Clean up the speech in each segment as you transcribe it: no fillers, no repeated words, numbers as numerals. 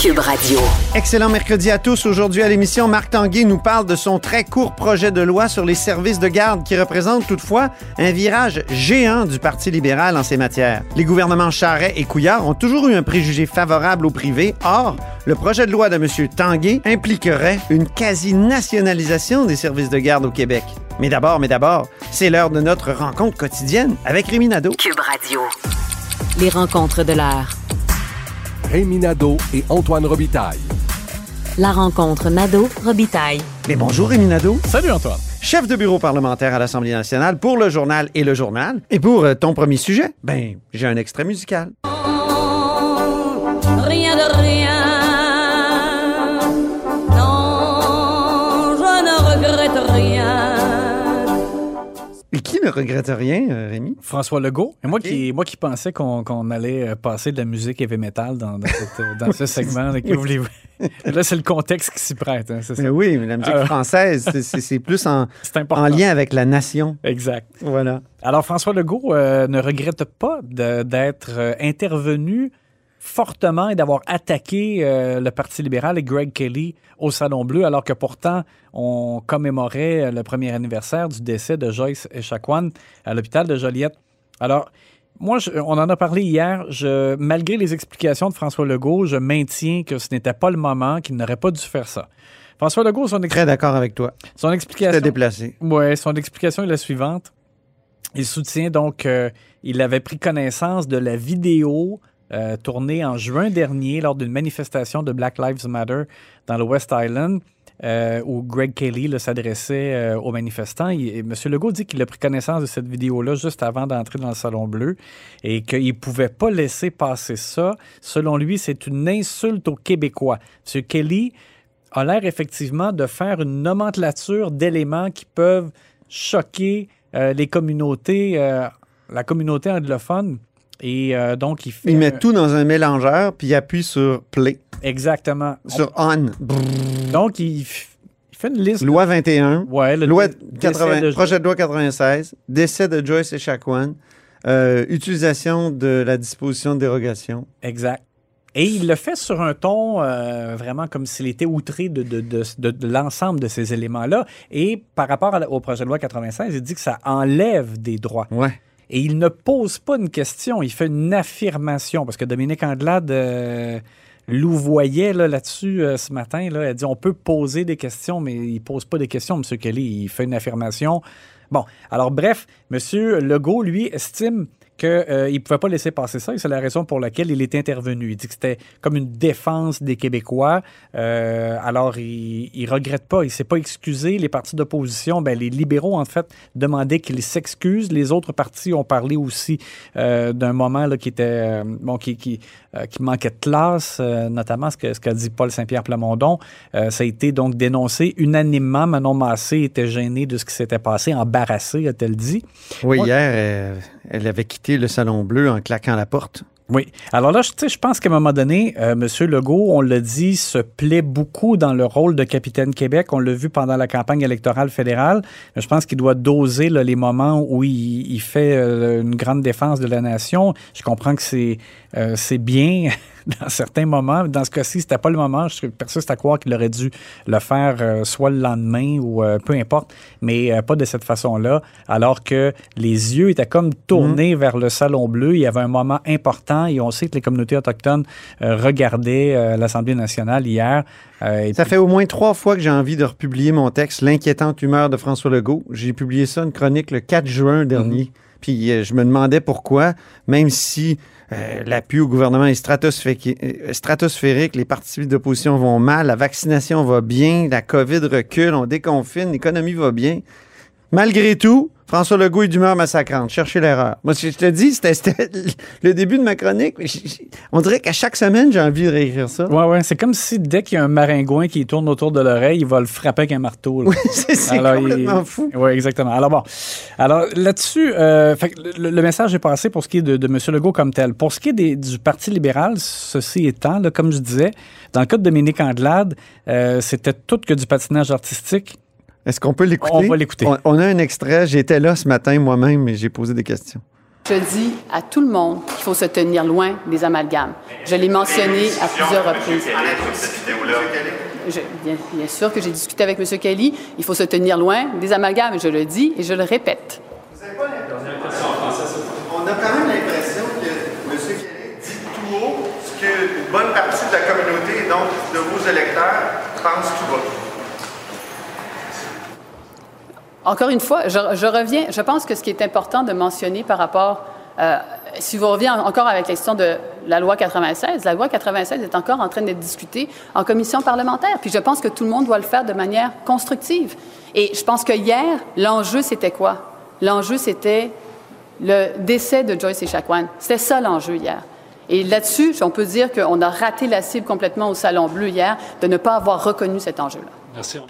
Cube Radio. Excellent mercredi à tous. Aujourd'hui à l'émission, Marc Tanguay nous parle de son très court projet de loi sur les services de garde qui représente toutefois un virage géant du Parti libéral en ces matières. Les gouvernements Charest et Couillard ont toujours eu un préjugé favorable au privé. Or, le projet de loi de M. Tanguay impliquerait une quasi-nationalisation des services de garde au Québec. Mais d'abord, c'est l'heure de notre rencontre quotidienne avec Rémi Nadeau. Cube Radio. Les rencontres de l'heure. Rémi Nadeau et Antoine Robitaille. La rencontre Nadeau-Robitaille. Mais bonjour Rémi Nadeau. Salut Antoine. Chef de bureau parlementaire à l'Assemblée nationale pour le journal et le journal. Et pour ton premier sujet, j'ai un extrait musical. Oh, rien de rien. Non, je ne regrette rien. Et qui ne regrette rien, Rémi? François Legault. Et moi qui pensais qu'on allait passer de la musique heavy metal dans ce segment. Là, là, c'est le contexte qui s'y prête. Hein, c'est ça. Mais oui, mais la musique française, c'est plus en lien avec la nation. Exact. Voilà. Alors, François Legault ne regrette pas d'être intervenu fortement et d'avoir attaqué le Parti libéral et Greg Kelley au Salon Bleu, alors que pourtant, on commémorait le premier anniversaire du décès de Joyce Echaquan à l'hôpital de Joliette. Alors, moi, on en a parlé hier, malgré les explications de François Legault, je maintiens que ce n'était pas le moment, qu'il n'aurait pas dû faire ça. François Legault, très d'accord avec toi. Son explication... C'était déplacé. Oui, son explication est la suivante. Il soutient donc qu'il avait pris connaissance de la vidéo tournée en juin dernier lors d'une manifestation de Black Lives Matter dans le West Island où Greg Kelley s'adressait aux manifestants. Et M. Legault dit qu'il a pris connaissance de cette vidéo-là juste avant d'entrer dans le Salon Bleu et qu'il ne pouvait pas laisser passer ça. Selon lui, c'est une insulte aux Québécois. M. Kelley a l'air effectivement de faire une nomenclature d'éléments qui peuvent choquer les communautés, la communauté anglophone. Et donc, il fait... Il met tout dans un mélangeur, puis il appuie sur « play ». Exactement. Sur « on ». Donc, il fait une liste... Loi 21, ouais, projet de loi 96, décès de Joyce Echaquan, utilisation de la disposition de dérogation. Exact. Et il le fait sur un ton vraiment comme s'il était outré de l'ensemble de ces éléments-là. Et par rapport au projet de loi 96, il dit que ça enlève des droits. Ouais. Et il ne pose pas une question, il fait une affirmation. Parce que Dominique Anglade louvoyait là-dessus ce matin. Là, elle dit on peut poser des questions, mais il ne pose pas des questions, M. Kelley. Il fait une affirmation. Bon, alors bref, M. Legault, lui, estime qu'il ne pouvait pas laisser passer ça. Et c'est la raison pour laquelle il est intervenu. Il dit que c'était comme une défense des Québécois. Alors, il ne regrette pas. Il ne s'est pas excusé. Les partis d'opposition, les libéraux, en fait, demandaient qu'ils s'excusent. Les autres partis ont parlé aussi d'un moment qui était qui manquait de classe, notamment ce qu'a dit Paul Saint-Pierre Plamondon. Ça a été donc dénoncé unanimement. Manon Massé était gênée de ce qui s'était passé, embarrassée, a-t-elle dit. Oui, hier, elle avait quitté le Salon Bleu en claquant la porte. Oui. Alors là, je pense qu'à un moment donné, M. Legault, on l'a dit, se plaît beaucoup dans le rôle de capitaine Québec. On l'a vu pendant la campagne électorale fédérale. Je pense qu'il doit doser là, les moments où il fait une grande défense de la nation. Je comprends que c'est bien dans certains moments. Dans ce cas-ci, c'était pas le moment. Je persiste à croire qu'il aurait dû le faire soit le lendemain ou peu importe, mais pas de cette façon-là. Alors que les yeux étaient comme tournés vers le Salon Bleu. Il y avait un moment important et on sait que les communautés autochtones regardaient l'Assemblée nationale hier. Ça fait au moins 3 fois que j'ai envie de republier mon texte « L'inquiétante humeur de François Legault ». J'ai publié ça, une chronique, le 4 juin dernier. Puis je me demandais pourquoi, même si l'appui au gouvernement est stratosphérique, les partis d'opposition vont mal, la vaccination va bien, la COVID recule, on déconfine, l'économie va bien. Malgré tout, François Legault est d'humeur massacrante. Cherchez l'erreur. Moi, je te dis, c'était le début de ma chronique. On dirait qu'à chaque semaine, j'ai envie de réécrire ça. Oui. C'est comme si dès qu'il y a un maringouin qui tourne autour de l'oreille, il va le frapper avec un marteau. Là. Oui, c'est complètement fou. Oui, exactement. Alors bon. Alors là-dessus, le message est passé pour ce qui est de M. Legault comme tel. Pour ce qui est du Parti libéral, ceci étant, là, comme je disais, dans le cas de Dominique Anglade, c'était tout que du patinage artistique. Est-ce qu'on peut l'écouter? On va l'écouter. On a un extrait. J'étais là ce matin moi-même et j'ai posé des questions. Je dis à tout le monde qu'il faut se tenir loin des amalgames. Je l'ai mentionné à plusieurs reprises. Bien sûr que j'ai discuté avec M. Kelley. Il faut se tenir loin des amalgames. Et je le dis et je le répète. Vous n'avez pas l'impression en français, ça? On a quand même l'impression que M. Kelley dit tout haut ce qu'une bonne partie de la communauté, et donc de vos électeurs, pense tout bas. Encore une fois, je reviens, je pense que ce qui est important de mentionner par rapport, si vous revenez encore avec la question de la loi 96, la loi 96 est encore en train d'être discutée en commission parlementaire, puis je pense que tout le monde doit le faire de manière constructive. Et je pense que hier, l'enjeu, c'était quoi? L'enjeu, c'était le décès de Joyce Echaquan. C'était ça l'enjeu hier. Et là-dessus, on peut dire qu'on a raté la cible complètement au Salon Bleu hier de ne pas avoir reconnu cet enjeu-là. Merci.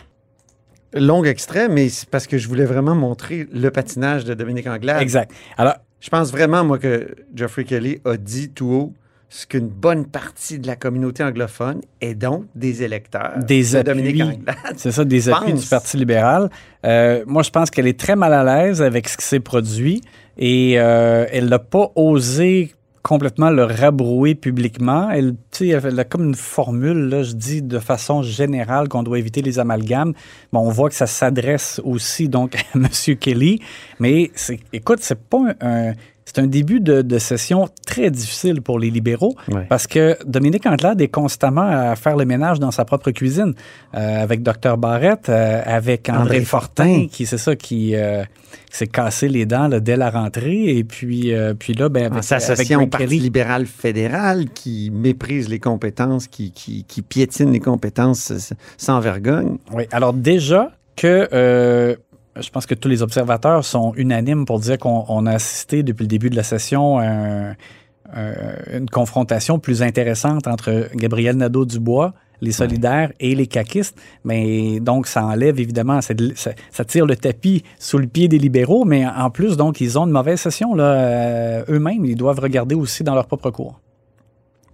Long extrait, mais c'est parce que je voulais vraiment montrer le patinage de Dominique Anglade. Exact. Alors, je pense vraiment, moi, que Geoffrey Kelley a dit tout haut ce qu'une bonne partie de la communauté anglophone et donc des électeurs de Dominique Anglade. C'est ça, des appuis du Parti libéral. Moi, je pense qu'elle est très mal à l'aise avec ce qui s'est produit et elle n'a pas osé complètement le rabrouer publiquement. Elle a comme une formule, là, je dis de façon générale qu'on doit éviter les amalgames. Bon, on voit que ça s'adresse aussi donc à M. Kelley. Mais c'est pas c'est un début de session très difficile pour les libéraux parce que Dominique Anglade est constamment à faire le ménage dans sa propre cuisine avec Dr Barrette, avec André Fortin qui s'est cassé les dents là, dès la rentrée et puis là ben avec, en s'associant au Parti libéral fédéral qui méprise les compétences, qui piétine les compétences sans vergogne. Oui, alors déjà que je pense que tous les observateurs sont unanimes pour dire qu'on a assisté depuis le début de la session à une confrontation plus intéressante entre Gabriel Nadeau-Dubois, les solidaires et les caquistes. Mais donc, ça enlève évidemment, ça tire le tapis sous le pied des libéraux. Mais en plus, donc, ils ont une mauvaise session là, eux-mêmes. Ils doivent regarder aussi dans leur propre cours.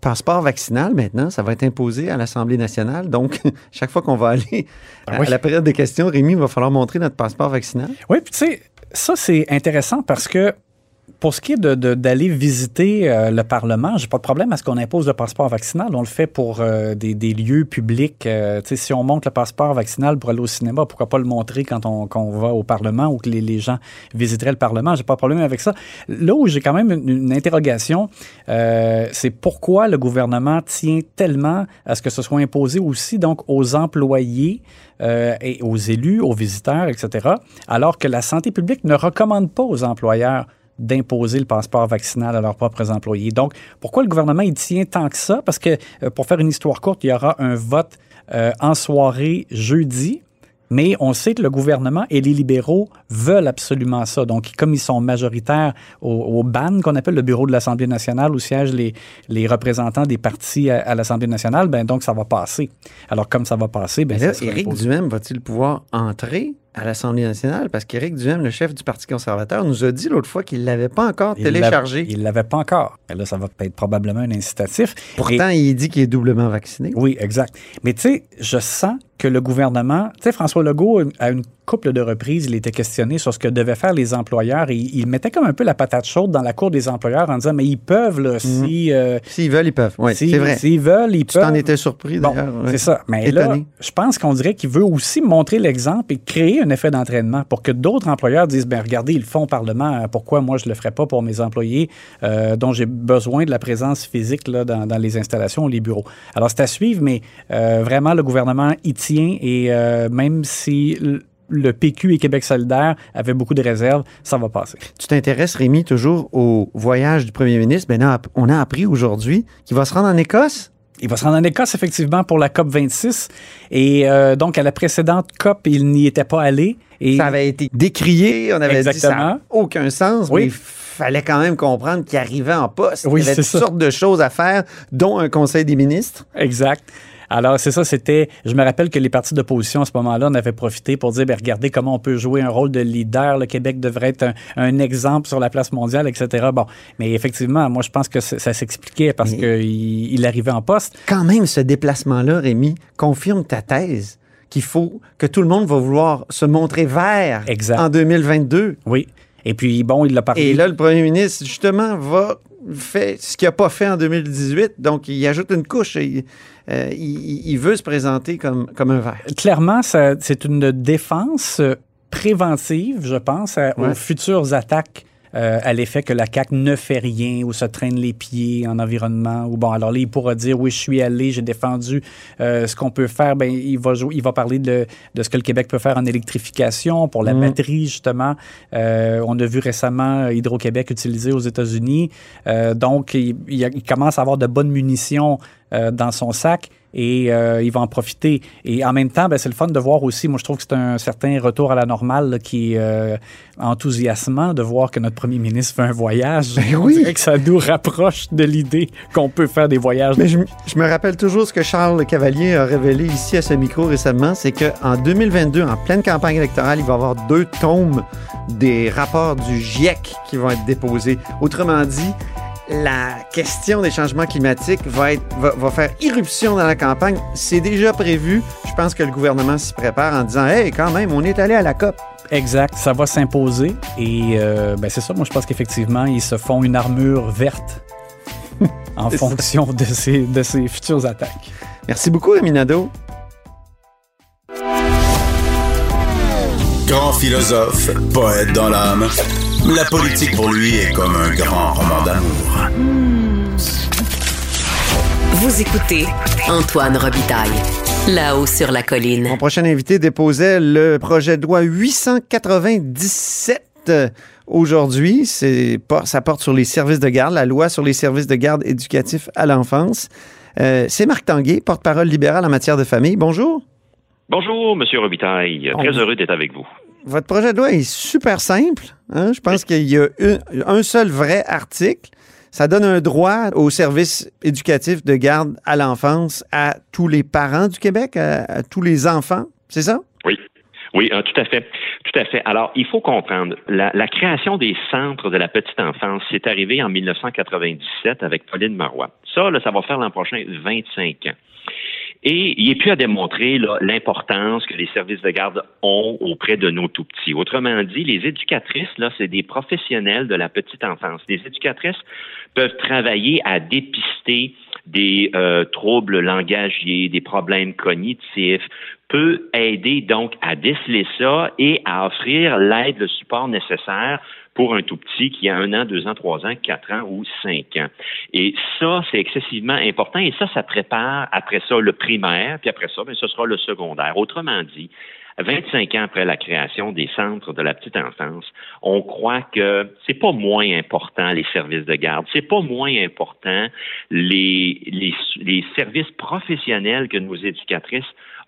Passeport vaccinal, maintenant, ça va être imposé à l'Assemblée nationale. Donc, chaque fois qu'on va aller à la période des questions, Rémi, il va falloir montrer notre passeport vaccinal. Oui, puis tu sais, ça, c'est intéressant parce que pour ce qui est d'aller visiter le Parlement, j'ai pas de problème à ce qu'on impose le passeport vaccinal. On le fait pour des lieux publics. Tu sais, si on montre le passeport vaccinal pour aller au cinéma, pourquoi pas le montrer quand on va au Parlement ou que les gens visiteraient le Parlement? J'ai pas de problème avec ça. Là où j'ai quand même une interrogation, c'est pourquoi le gouvernement tient tellement à ce que ce soit imposé aussi donc aux employés et aux élus, aux visiteurs, etc., alors que la santé publique ne recommande pas aux employeurs d'imposer le passeport vaccinal à leurs propres employés. Donc, pourquoi le gouvernement il tient tant que ça? Parce que, pour faire une histoire courte, il y aura un vote en soirée jeudi, mais on sait que le gouvernement et les libéraux veulent absolument ça. Donc, comme ils sont majoritaires au BAN, qu'on appelle le bureau de l'Assemblée nationale, où siègent les représentants des partis à l'Assemblée nationale, ben donc ça va passer. Alors, comme ça va passer, ben là, Éric Duhaime va-t-il pouvoir entrer à l'Assemblée nationale, parce qu'Éric Duhaime, le chef du Parti conservateur, nous a dit l'autre fois qu'il ne l'avait pas encore téléchargé. Il ne l'avait pas encore. Mais là, ça va être probablement un incitatif. Pourtant, il dit qu'il est doublement vacciné. Oui, exact. Mais tu sais, je sens que le gouvernement... Tu sais, François Legault, à une couple de reprises, il était questionné sur ce que devaient faire les employeurs et il mettait comme un peu la patate chaude dans la cour des employeurs en disant, mais ils peuvent, là, si... S'ils veulent, ils peuvent. Oui, si, c'est vrai. S'ils veulent, ils peuvent. Tu t'en étais surpris, d'ailleurs. Bon, ouais. C'est ça. Mais étonné. Là, je pense qu'on dirait qu'il veut aussi montrer l'exemple et créer un effet d'entraînement pour que d'autres employeurs disent, bien, regardez, ils le font au Parlement, pourquoi moi, je le ferais pas pour mes employés dont j'ai besoin de la présence physique là, dans les installations ou les bureaux. Alors, c'est à suivre, mais vraiment, le gouvernement y tient et même si... le PQ et Québec solidaire avaient beaucoup de réserves, ça va passer. Tu t'intéresses, Rémi, toujours au voyage du premier ministre. Ben non, on a appris aujourd'hui qu'il va se rendre en Écosse. Il va se rendre en Écosse, effectivement, pour la COP26. Et donc, à la précédente COP, il n'y était pas allé. Et... ça avait été décrié, on avait exactement. Dit ça n'a aucun sens, oui. Mais il fallait quand même comprendre qu'il arrivait en poste. Oui, il y avait toutes sortes de choses à faire, dont un conseil des ministres. Exact. Alors, c'est ça, c'était... Je me rappelle que les partis d'opposition, à ce moment-là, en avaient profité pour dire, bien, regardez comment on peut jouer un rôle de leader. Le Québec devrait être un exemple sur la place mondiale, etc. Bon, mais effectivement, moi, je pense que ça s'expliquait parce qu'il arrivait en poste. Quand même, ce déplacement-là, Rémi, confirme ta thèse qu'il faut que tout le monde va vouloir se montrer vert exact. En 2022. Oui. Et puis, bon, il l'a parlé. Et là, le premier ministre, justement, va... fait ce qu'il n'a pas fait en 2018, donc il ajoute une couche et il veut se présenter comme un vert. Clairement, c'est une défense préventive, je pense, aux futures attaques à l'effet que la CAQ ne fait rien ou se traîne les pieds en environnement. Ou bon, alors là, il pourra dire, oui, je suis allé, j'ai défendu ce qu'on peut faire. Bien, il va parler de ce que le Québec peut faire en électrification, pour la batterie, justement. On a vu récemment Hydro-Québec utilisé aux États-Unis. Donc, il commence à avoir de bonnes munitions dans son sac. Et il va en profiter. Et en même temps, ben, c'est le fun de voir aussi, moi je trouve que c'est un certain retour à la normale là, qui est enthousiasmant de voir que notre premier ministre fait un voyage. Ben oui. On dirait que ça nous rapproche de l'idée qu'on peut faire des voyages. Mais je me rappelle toujours ce que Charles Cavalier a révélé ici à ce micro récemment, c'est qu'en 2022, en pleine campagne électorale, il va y avoir 2 tomes des rapports du GIEC qui vont être déposés. Autrement dit, la question des changements climatiques va faire irruption dans la campagne. C'est déjà prévu. Je pense que le gouvernement s'y prépare en disant « Hey, quand même, on est allé à la COP ». Exact. Ça va s'imposer. Et ben c'est ça. Moi, je pense qu'effectivement, ils se font une armure verte en fonction de ces futures attaques. Merci beaucoup, Rémi Nadeau. Grand philosophe, poète dans l'âme. La politique pour lui est comme un grand roman d'amour. Vous écoutez Antoine Robitaille, là-haut sur la colline. Mon prochain invité déposait le projet de loi 897 aujourd'hui. Ça porte sur les services de garde, la loi sur les services de garde éducatifs à l'enfance. C'est Marc Tanguay, porte-parole libéral en matière de famille. Bonjour. Bonjour, M. Robitaille. Très heureux d'être avec vous. Votre projet de loi est super simple. Hein? Je pense qu'il y a un seul vrai article. Ça donne un droit au service éducatif de garde à l'enfance à tous les parents du Québec, à tous les enfants. C'est ça? Oui. Oui, tout à fait. Tout à fait. Alors, il faut comprendre, la création des centres de la petite enfance, c'est arrivé en 1997 avec Pauline Marois. Ça, là, ça va faire l'an prochain 25 ans. Et il est plus à démontrer là, l'importance que les services de garde ont auprès de nos tout-petits. Autrement dit, les éducatrices, là, c'est des professionnels de la petite enfance. Les éducatrices peuvent travailler à dépister des troubles langagiers, des problèmes cognitifs, peut aider donc à déceler ça et à offrir l'aide, le support nécessaire pour un tout petit qui a 1 an, 2 ans, 3 ans, 4 ans ou 5 ans. Et ça, c'est excessivement important. Et ça prépare après ça le primaire, puis après ça, bien, ce sera le secondaire. Autrement dit, 25 ans après la création des centres de la petite enfance, on croit que c'est pas moins important les services de garde, c'est pas moins important les services professionnels que nos éducatrices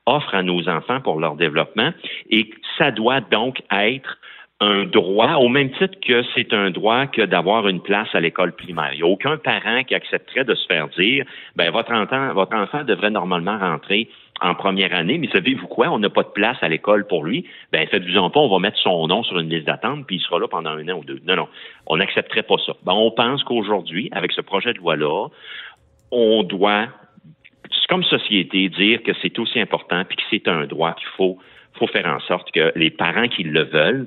offrent à nos enfants pour leur développement. Et ça doit donc être un droit, au même titre que c'est un droit que d'avoir une place à l'école primaire. Il n'y a aucun parent qui accepterait de se faire dire, ben votre enfant devrait normalement rentrer en première année, mais savez-vous quoi? On n'a pas de place à l'école pour lui. Ben, faites-vous-en pas, on va mettre son nom sur une liste d'attente, puis il sera là pendant un an ou deux. Non, non, on n'accepterait pas ça. Ben, on pense qu'aujourd'hui, avec ce projet de loi-là, on doit, comme société, dire que c'est aussi important, puis que c'est un droit, qu'il faut faire en sorte que les parents qui le veulent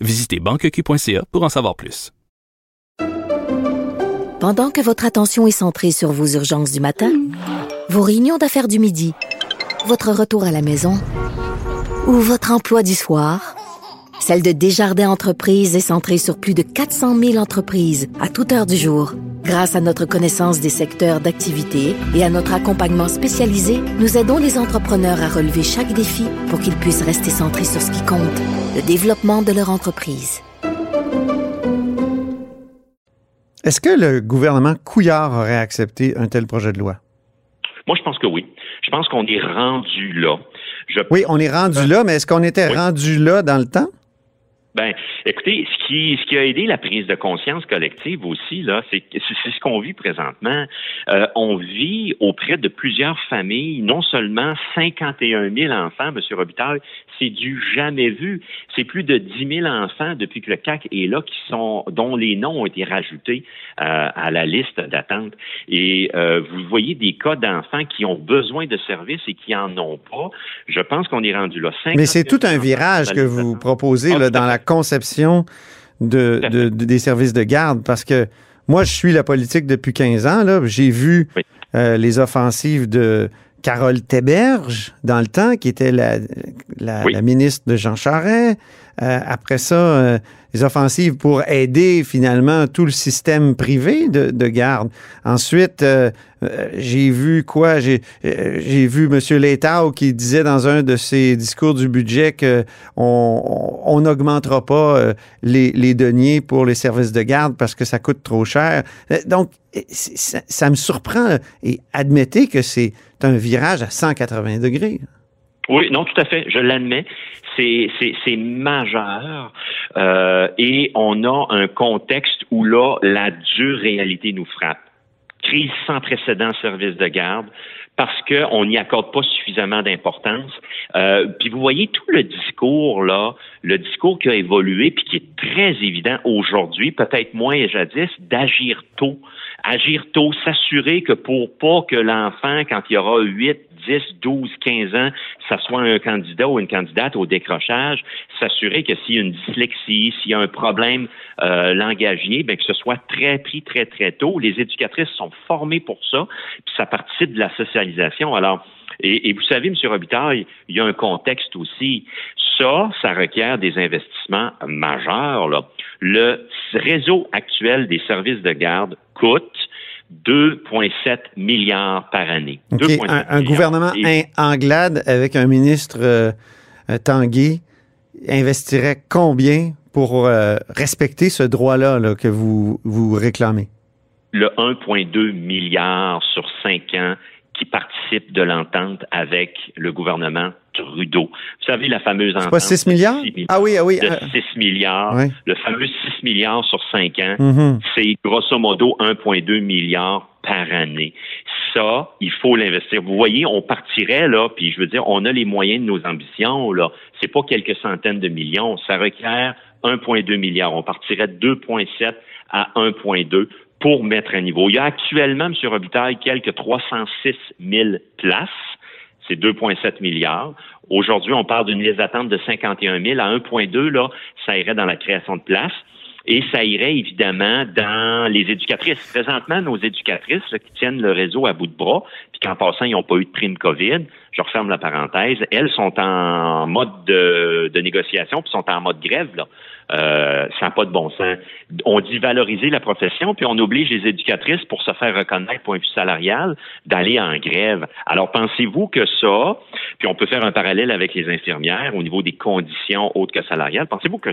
Visitez banqueq.ca pour en savoir plus. Pendant que votre attention est centrée sur vos urgences du matin, vos réunions d'affaires du midi, votre retour à la maison ou votre emploi du soir, celle de Desjardins Entreprises est centrée sur plus de 400 000 entreprises à toute heure du jour. Grâce à notre connaissance des secteurs d'activité et à notre accompagnement spécialisé, nous aidons les entrepreneurs à relever chaque défi pour qu'ils puissent rester centrés sur ce qui compte, le développement de leur entreprise. Est-ce que le gouvernement Couillard aurait accepté un tel projet de loi? Moi, je pense que oui. Je pense qu'on est rendu là. Oui, on est rendu là, mais est-ce qu'on était rendu là dans le temps? Ben, écoutez, ce qui a aidé la prise de conscience collective aussi, là, c'est ce qu'on vit présentement. On vit auprès de plusieurs familles, non seulement 51 000 enfants, M. Robitaille, c'est du jamais vu. C'est plus de 10 000 enfants depuis que le CAQ est là dont les noms ont été rajoutés à la liste d'attente. Et vous voyez des cas d'enfants qui ont besoin de services et qui en ont pas. Je pense qu'on est rendu là. Mais c'est tout un virage que vous proposez là, dans la conception des services de garde, parce que moi, je suis la politique depuis 15 ans. Là, j'ai vu les offensives de Carole Théberge, dans le temps, qui était la ministre de Jean Charest. Après ça, les offensives pour aider, finalement, tout le système privé de garde. Ensuite, j'ai vu quoi? J'ai vu M. Létau qui disait dans un de ses discours du budget qu'on n'augmentera pas les deniers pour les services de garde parce que ça coûte trop cher. Donc, ça me surprend. Et admettez que c'est un virage à 180 degrés. Oui, non, tout à fait. Je l'admets. C'est majeur. Et on a un contexte où là, la dure réalité nous frappe. Crise sans précédent, service de garde, parce qu'on n'y accorde pas suffisamment d'importance. Puis vous voyez tout le discours, là, le discours qui a évolué puis qui est très évident aujourd'hui, peut-être moins et jadis, d'agir tôt. Agir tôt, s'assurer que pour pas que l'enfant, quand il aura 8, 10, 12, 15 ans, ça soit un candidat ou une candidate au décrochage, s'assurer que s'il y a une dyslexie, s'il y a un problème langagier, bien que ce soit très pris très, très tôt. Les éducatrices sont formées pour ça, puis ça participe de la socialisation. Alors, et vous savez, M. Robitaille, il y a un contexte aussi. Ça requiert des investissements majeurs, là. Le réseau actuel des services de garde coûte 2,7 milliards par année. Okay. Un gouvernement Anglade avec un ministre Tanguay investirait combien pour respecter ce droit-là là, que vous réclamez? Le 1,2 milliard sur 5 ans qui participe de l'entente avec le gouvernement Trudeau. Vous savez, la fameuse entente... C'est pas 6 milliards? 6 milliards ah oui. De 6 milliards. Oui. Le fameux 6 milliards sur 5 ans, c'est grosso modo 1,2 milliard par année. Ça, il faut l'investir. Vous voyez, on partirait, là, puis je veux dire, on a les moyens de nos ambitions, là. C'est pas quelques centaines de millions. Ça requiert 1,2 milliard. On partirait de 2,7 à 1,2 pour mettre à niveau. Il y a actuellement, M. Robitaille, quelques 306 000 places. C'est 2,7 milliards. Aujourd'hui, on parle d'une liste d'attente de 51 000. À 1,2, là, ça irait dans la création de places. Et ça irait, évidemment, dans les éducatrices. Présentement, nos éducatrices là, qui tiennent le réseau à bout de bras, puis qu'en passant, ils n'ont pas eu de prime COVID, je referme la parenthèse, elles sont en mode de négociation, puis sont en mode grève, là. Ça n'a pas de bon sens. On dit valoriser la profession, puis on oblige les éducatrices pour se faire reconnaître, point de vue salarial, d'aller en grève. Alors, pensez-vous que ça, puis on peut faire un parallèle avec les infirmières au niveau des conditions autres que salariales, pensez-vous que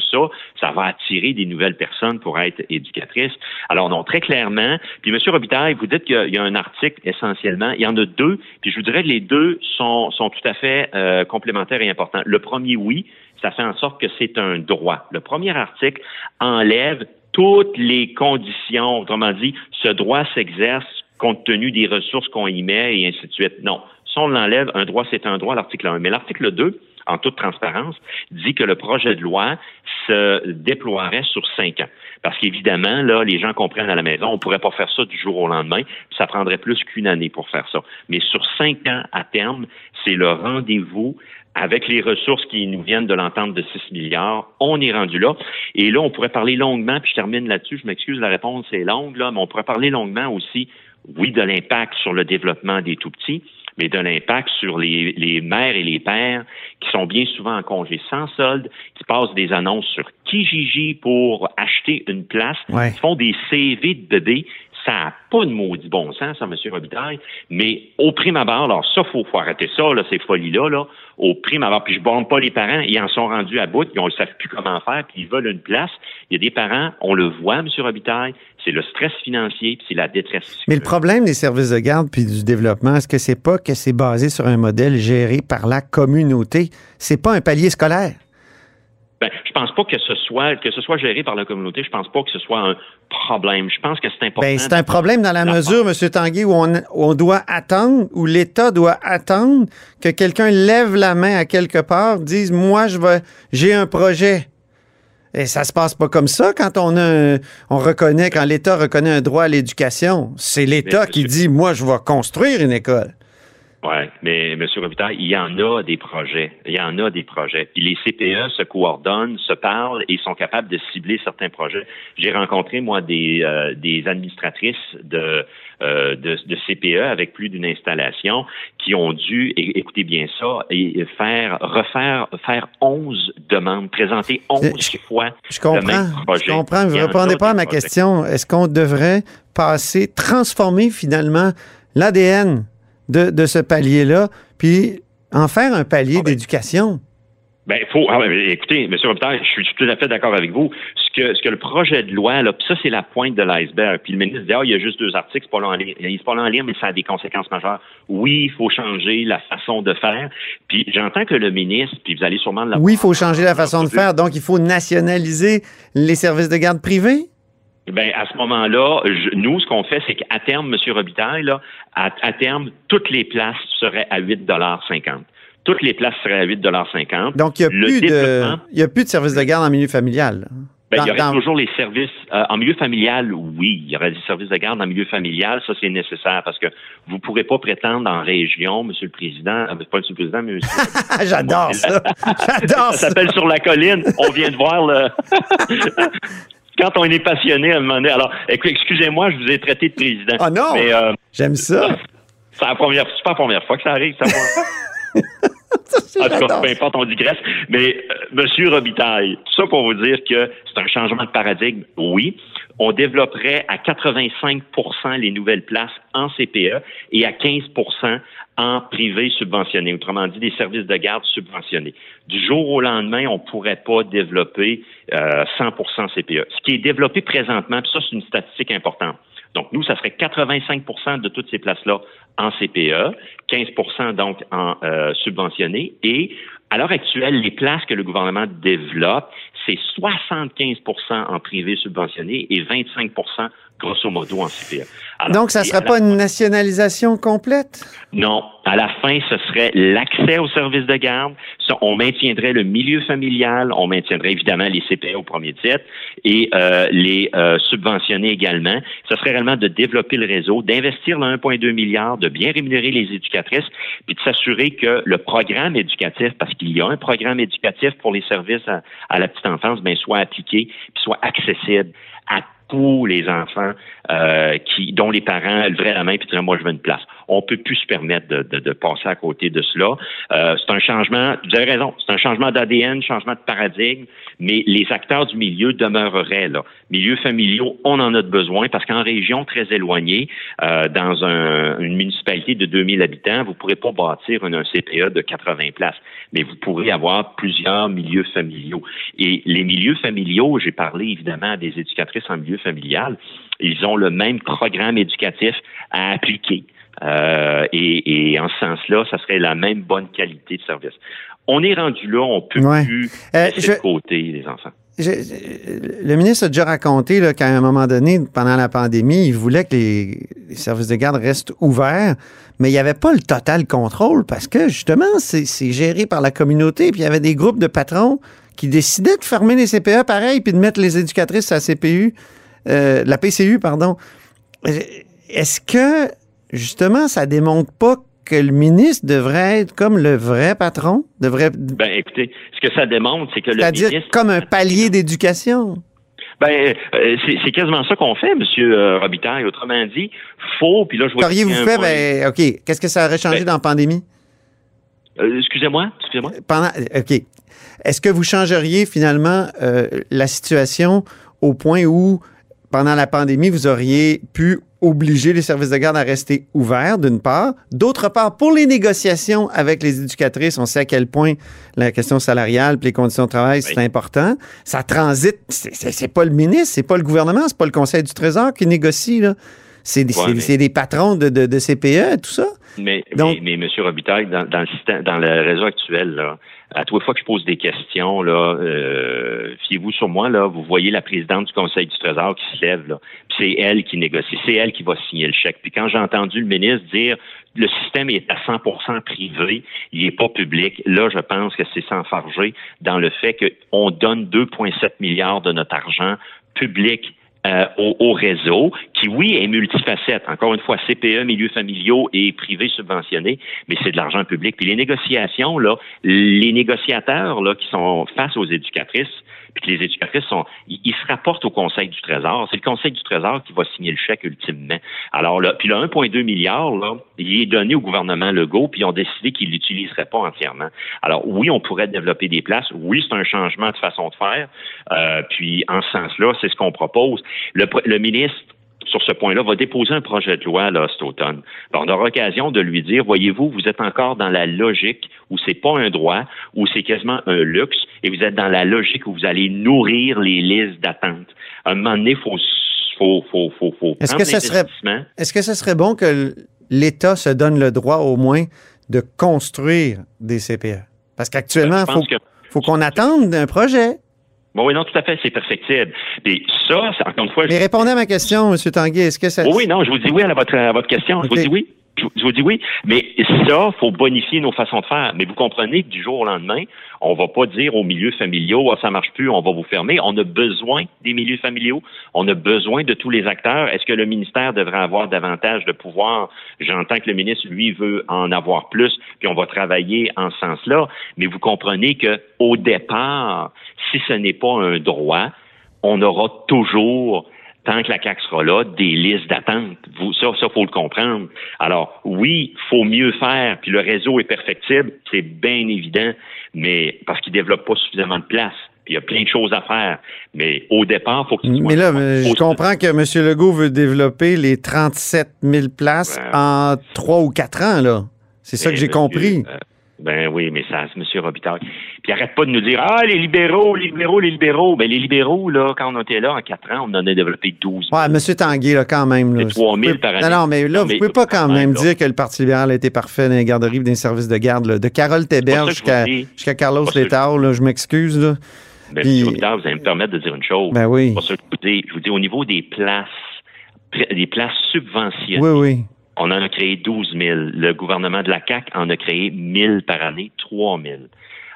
ça va attirer des nouvelles personnes pour être éducatrices? Alors, non, très clairement. Puis, M. Robitaille, vous dites qu'il y a un article, essentiellement. Il y en a deux, puis je vous dirais que les deux sont tout à fait complémentaires et importants. Le premier, oui, ça fait en sorte que c'est un droit. Le premier article enlève toutes les conditions. Autrement dit, ce droit s'exerce compte tenu des ressources qu'on y met et ainsi de suite. Non. Si on l'enlève, un droit, c'est un droit, l'article 1. Mais l'article 2, en toute transparence, dit que le projet de loi se déploierait sur 5 ans. Parce qu'évidemment, là, les gens comprennent à la maison, on ne pourrait pas faire ça du jour au lendemain, puis ça prendrait plus qu'une année pour faire ça. Mais sur 5 ans à terme, c'est le rendez-vous avec les ressources qui nous viennent de l'entente de 6 milliards. On est rendu là. Et là, on pourrait parler longuement, puis je termine là-dessus, je m'excuse, la réponse est longue, là, mais on pourrait parler longuement aussi, oui, de l'impact sur le développement des tout-petits, mais de l'impact sur les mères et les pères qui sont bien souvent en congé sans solde, qui passent des annonces sur Kijiji pour acheter une place, ouais, qui font des CV de bébés. Ça n'a pas de maudit bon sens, ça, M. Robitaille, mais au prime abord, alors ça, faut arrêter ça, là, ces folies-là, là, au prime abord, puis je ne blâme pas les parents, ils en sont rendus à bout, ils ne savent plus comment faire, puis ils veulent une place. Il y a des parents, on le voit, M. Robitaille, c'est le stress financier, puis c'est la détresse. Mais le problème des services de garde puis du développement, est-ce que c'est pas que c'est basé sur un modèle géré par la communauté? C'est pas un palier scolaire? Ben, je pense pas que ce soit géré par la communauté. Je pense pas que ce soit un problème. Je pense que c'est important. Ben, c'est un problème dans la mesure, M. Tanguay, où on doit attendre, où l'État doit attendre que quelqu'un lève la main à quelque part, dise, moi, j'ai un projet. Et ça se passe pas comme ça quand quand l'État reconnaît un droit à l'éducation. C'est l'État qui dit, moi, je vais construire une école. Oui, mais M. Robitaille, il y en a des projets. Il y en a des projets. Puis les CPE se coordonnent, se parlent et sont capables de cibler certains projets. J'ai rencontré, moi, des administratrices de CPE avec plus d'une installation qui ont dû, écoutez bien ça, et faire 11 demandes, présenter 11 fois le même projet. Je comprends, vous ne répondez pas à ma question. Est-ce qu'on devrait transformer finalement l'ADN de ce palier-là, puis en faire un palier d'éducation? Ben, écoutez, M. Robitaille, je suis tout à fait d'accord avec vous. Ce que le projet de loi, là, puis ça, c'est la pointe de l'iceberg. Puis le ministre dit, il y a juste 2 articles, c'est pas long à lire. C'est pas long à lire, mais ça a des conséquences majeures. Oui, il faut changer la façon de faire. Puis j'entends que le ministre, puis vous allez sûrement... Oui, il faut changer la façon de faire. Donc, il faut nationaliser les services de garde privés? Ben, à ce moment-là, nous, ce qu'on fait, c'est qu'à terme, M. Robitaille, là, à terme, toutes les places seraient à 8,50 $. Toutes les places seraient à 8,50 $. Donc, il n'y a plus de services de garde en milieu familial. Ben, il y aurait toujours les services en milieu familial, oui. Il y aurait des services de garde en milieu familial, ça c'est nécessaire parce que vous ne pourrez pas prétendre en région, Monsieur le Président, pas Monsieur le Président, mais Monsieur. J'adore ça. J'adore ça. Ça s'appelle Sur la colline. On vient de voir le. Quand on est passionné, à un moment donné... Alors, excusez-moi, je vous ai traité de président. Ah non! Mais, j'aime ça! C'est pas la première fois que ça arrive, ça. En tout cas, peu importe, on digresse. Mais, Monsieur Robitaille, tout ça pour vous dire que c'est un changement de paradigme, oui. On développerait à 85% les nouvelles places en CPE et à 15% en privé subventionné, autrement dit, des services de garde subventionnés. Du jour au lendemain, on ne pourrait pas développer 100% CPE. Ce qui est développé présentement, puis ça, c'est une statistique importante. Donc, nous, ça serait 85% de toutes ces places-là en CPE, 15% donc en subventionné. Et à l'heure actuelle, les places que le gouvernement développe, c'est 75% en privé subventionné et 25% grosso modo en CPE. Alors, donc, ça ne serait pas une nationalisation complète? Non. À la fin, ce serait l'accès aux services de garde. On maintiendrait le milieu familial. On maintiendrait évidemment les CPE au premier titre et les subventionnés également. Ce serait réellement de développer le réseau, d'investir dans 1,2 milliard, de bien rémunérer les éducatrices puis de s'assurer que le programme éducatif, parce qu'il y a un programme éducatif pour les services à la petite enfance, soit appliqué puis soit accessible à pour les enfants dont les parents leveraient la main et diraient « moi, je veux une place ». On ne peut plus se permettre de passer à côté de cela. C'est un changement, vous avez raison, c'est un changement d'ADN, changement de paradigme, mais les acteurs du milieu demeureraient là. Milieux familiaux, on en a de besoin parce qu'en région très éloignée, dans une municipalité de 2000 habitants, vous ne pourrez pas bâtir un CPE de 80 places, mais vous pourrez avoir plusieurs milieux familiaux. Et les milieux familiaux, j'ai parlé évidemment à des éducatrices en milieu familial, ils ont le même programme éducatif à appliquer. Et en ce sens-là, ça serait la même bonne qualité de service. On est rendu là, on ne peut plus laisser de côté les enfants. Le ministre a déjà raconté là, qu'à un moment donné, pendant la pandémie, il voulait que les services de garde restent ouverts, mais il n'y avait pas le total contrôle parce que, justement, c'est géré par la communauté, puis il y avait des groupes de patrons qui décidaient de fermer les CPE pareil, puis de mettre les éducatrices à la PCU. Est-ce que, justement, ça démontre pas que le ministre devrait être comme le vrai patron? Ben, écoutez, ce que ça démontre, c'est que le ministre... C'est-à-dire comme un palier d'éducation. Ben, c'est quasiment ça qu'on fait, M. Robitaille. Autrement dit, faux, puis là, je vois... OK, qu'est-ce que ça aurait changé dans la pandémie? Excusez-moi. OK. Est-ce que vous changeriez, finalement, la situation au point où, pendant la pandémie, vous auriez pu obliger les services de garde à rester ouverts, d'une part. D'autre part, pour les négociations avec les éducatrices, on sait à quel point la question salariale et les conditions de travail, c'est important. Ça transite. C'est pas le ministre, c'est pas le gouvernement, c'est pas le Conseil du Trésor qui négocie, là. C'est des patrons de CPE, tout ça. Donc, M. Robitaille, dans le réseau actuel, là, à toutes les fois que je pose des questions, là, fiez-vous sur moi, là, vous voyez la présidente du Conseil du Trésor qui se lève, là, puis c'est elle qui négocie, c'est elle qui va signer le chèque. Puis quand j'ai entendu le ministre dire le système est à 100% privé, il n'est pas public, là, je pense que c'est s'enfarger dans le fait qu'on donne 2,7 milliards de notre argent public au réseau, qui, oui, est multifacette. Encore une fois, CPE, milieux familiaux et privés subventionnés, mais c'est de l'argent public. Puis les négociations, là, les négociateurs là, qui sont face aux éducatrices, puis que les éducatrices ils se rapportent au Conseil du Trésor. C'est le Conseil du Trésor qui va signer le chèque ultimement. Alors là, puis le 1,2 milliard, là, il est donné au gouvernement Legault, puis ils ont décidé qu'ils ne l'utiliseraient pas entièrement. Alors oui, on pourrait développer des places. Oui, c'est un changement de façon de faire. Puis en ce sens-là, c'est ce qu'on propose. Le ministre, sur ce point-là, va déposer un projet de loi là, cet automne. Alors, on aura l'occasion de lui dire, voyez-vous, vous êtes encore dans la logique où c'est pas un droit, où c'est quasiment un luxe, et vous êtes dans la logique où vous allez nourrir les listes d'attente. À un moment donné, il faut prendre l'investissement. Est-ce que ce serait bon que l'État se donne le droit, au moins, de construire des CPE? Parce qu'actuellement, il faut qu'on attende un projet. Bon, oui, non, tout à fait, c'est perfectible. Et ça, encore une fois... Mais répondez à ma question, M. Tanguay, est-ce que ça... Oui, non, je vous dis oui à votre question. Okay. Je vous dis oui. Mais ça, faut bonifier nos façons de faire. Mais vous comprenez que du jour au lendemain, on va pas dire aux milieux familiaux, ça marche plus, on va vous fermer. On a besoin des milieux familiaux. On a besoin de tous les acteurs. Est-ce que le ministère devrait avoir davantage de pouvoir? J'entends que le ministre, lui, veut en avoir plus, puis on va travailler en ce sens-là. Mais vous comprenez que, au départ, si ce n'est pas un droit, on aura toujours, tant que la CAQ sera là, des listes d'attente. Ça, faut le comprendre. Alors, oui, faut mieux faire, puis le réseau est perfectible, c'est bien évident, mais parce qu'il développe pas suffisamment de place. Il y a plein de choses à faire, mais au départ, il faut qu'il soit... Mais là, je comprends que M. Legault veut développer les 37 000 places en 3 ou 4 ans, là. C'est ça que j'ai compris. Ben oui, mais ça, c'est M. Robitaille. Puis arrête pas de nous dire, les libéraux. Ben les libéraux, là, quand on était là, en 4 ans, on en a développé 12. Ouais, M. Tanguay, là, quand même. Là, 3 000 par année. Non, mais là, vous pouvez pas quand même dire que le Parti libéral a été parfait dans les garderies et dans les services de garde, là. De Carole Théberge jusqu'à Carlos Letao, là, je m'excuse, là. Ben, puis... M. Robitaille, vous allez me permettre de dire une chose. Ben oui. Je vous dis, au niveau des places subventionnées. Oui. On en a créé 12 000. Le gouvernement de la CAQ en a créé 1 000 par année, 3 000.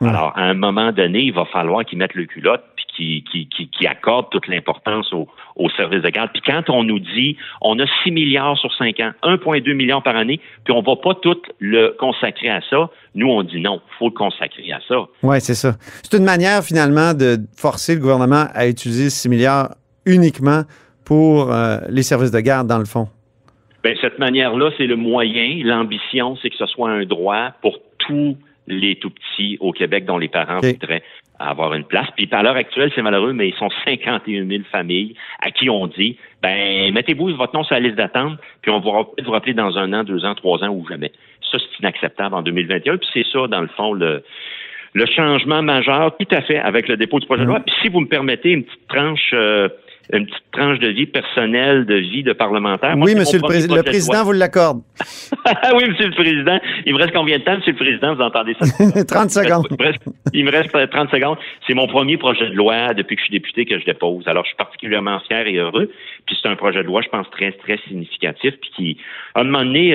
Ouais. Alors, à un moment donné, il va falloir qu'ils mettent le culotte puis qu'ils accordent toute l'importance aux services de garde. Puis quand on nous dit, on a 6 milliards sur 5 ans, 1,2 milliard par année, puis on va pas tout le consacrer à ça, nous, on dit non, il faut le consacrer à ça. Oui, c'est ça. C'est une manière, finalement, de forcer le gouvernement à utiliser 6 milliards uniquement pour les services de garde, dans le fond? Bien, cette manière-là, c'est le moyen. L'ambition, c'est que ce soit un droit pour tous les tout-petits au Québec dont les parents voudraient avoir une place. Puis, à l'heure actuelle, c'est malheureux, mais ils sont 51 000 familles à qui on dit, ben, mettez-vous votre nom sur la liste d'attente, puis on va vous rappeler dans 1 an, 2 ans, 3 ans ou jamais. Ça, c'est inacceptable en 2021. Puis c'est ça, dans le fond, le changement majeur, tout à fait, avec le dépôt du projet de loi. Puis si vous me permettez une petite tranche de vie personnelle, de vie de parlementaire. Moi, oui, monsieur le président vous l'accorde. Oui, monsieur le président. Il me reste combien de temps, monsieur le président? Vous entendez ça? 30 secondes. Il me reste 30 secondes. C'est mon premier projet de loi depuis que je suis député que je dépose. Alors, je suis particulièrement fier et heureux. Puis c'est un projet de loi, je pense, très, très significatif. Puis qui, à un moment donné,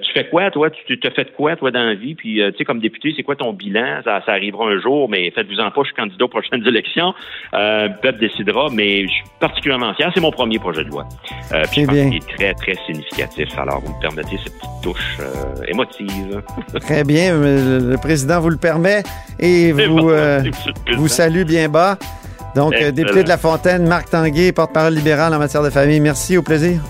tu fais quoi, toi? Tu te fais de quoi, toi, dans la vie? Puis, tu sais, comme député, c'est quoi ton bilan? Ça arrivera un jour, mais faites-vous-en pas, je suis candidat aux prochaines élections. Le peuple décidera, mais je suis particulièrement fier. C'est mon premier projet de loi. Puis je pense qu'il est très, très significatif. Alors, vous me permettez cette petite touche émotive. Très bien. Le président vous le permet et vous salue bien bas. Donc, député de La Fontaine, Marc Tanguay, porte-parole libéral en matière de famille. Merci. Au plaisir.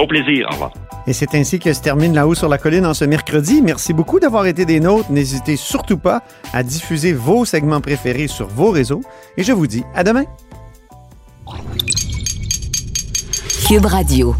Au plaisir. Au revoir. Et c'est ainsi que se termine La Haut sur la colline en ce mercredi. Merci beaucoup d'avoir été des nôtres. N'hésitez surtout pas à diffuser vos segments préférés sur vos réseaux. Et je vous dis à demain. Cube Radio.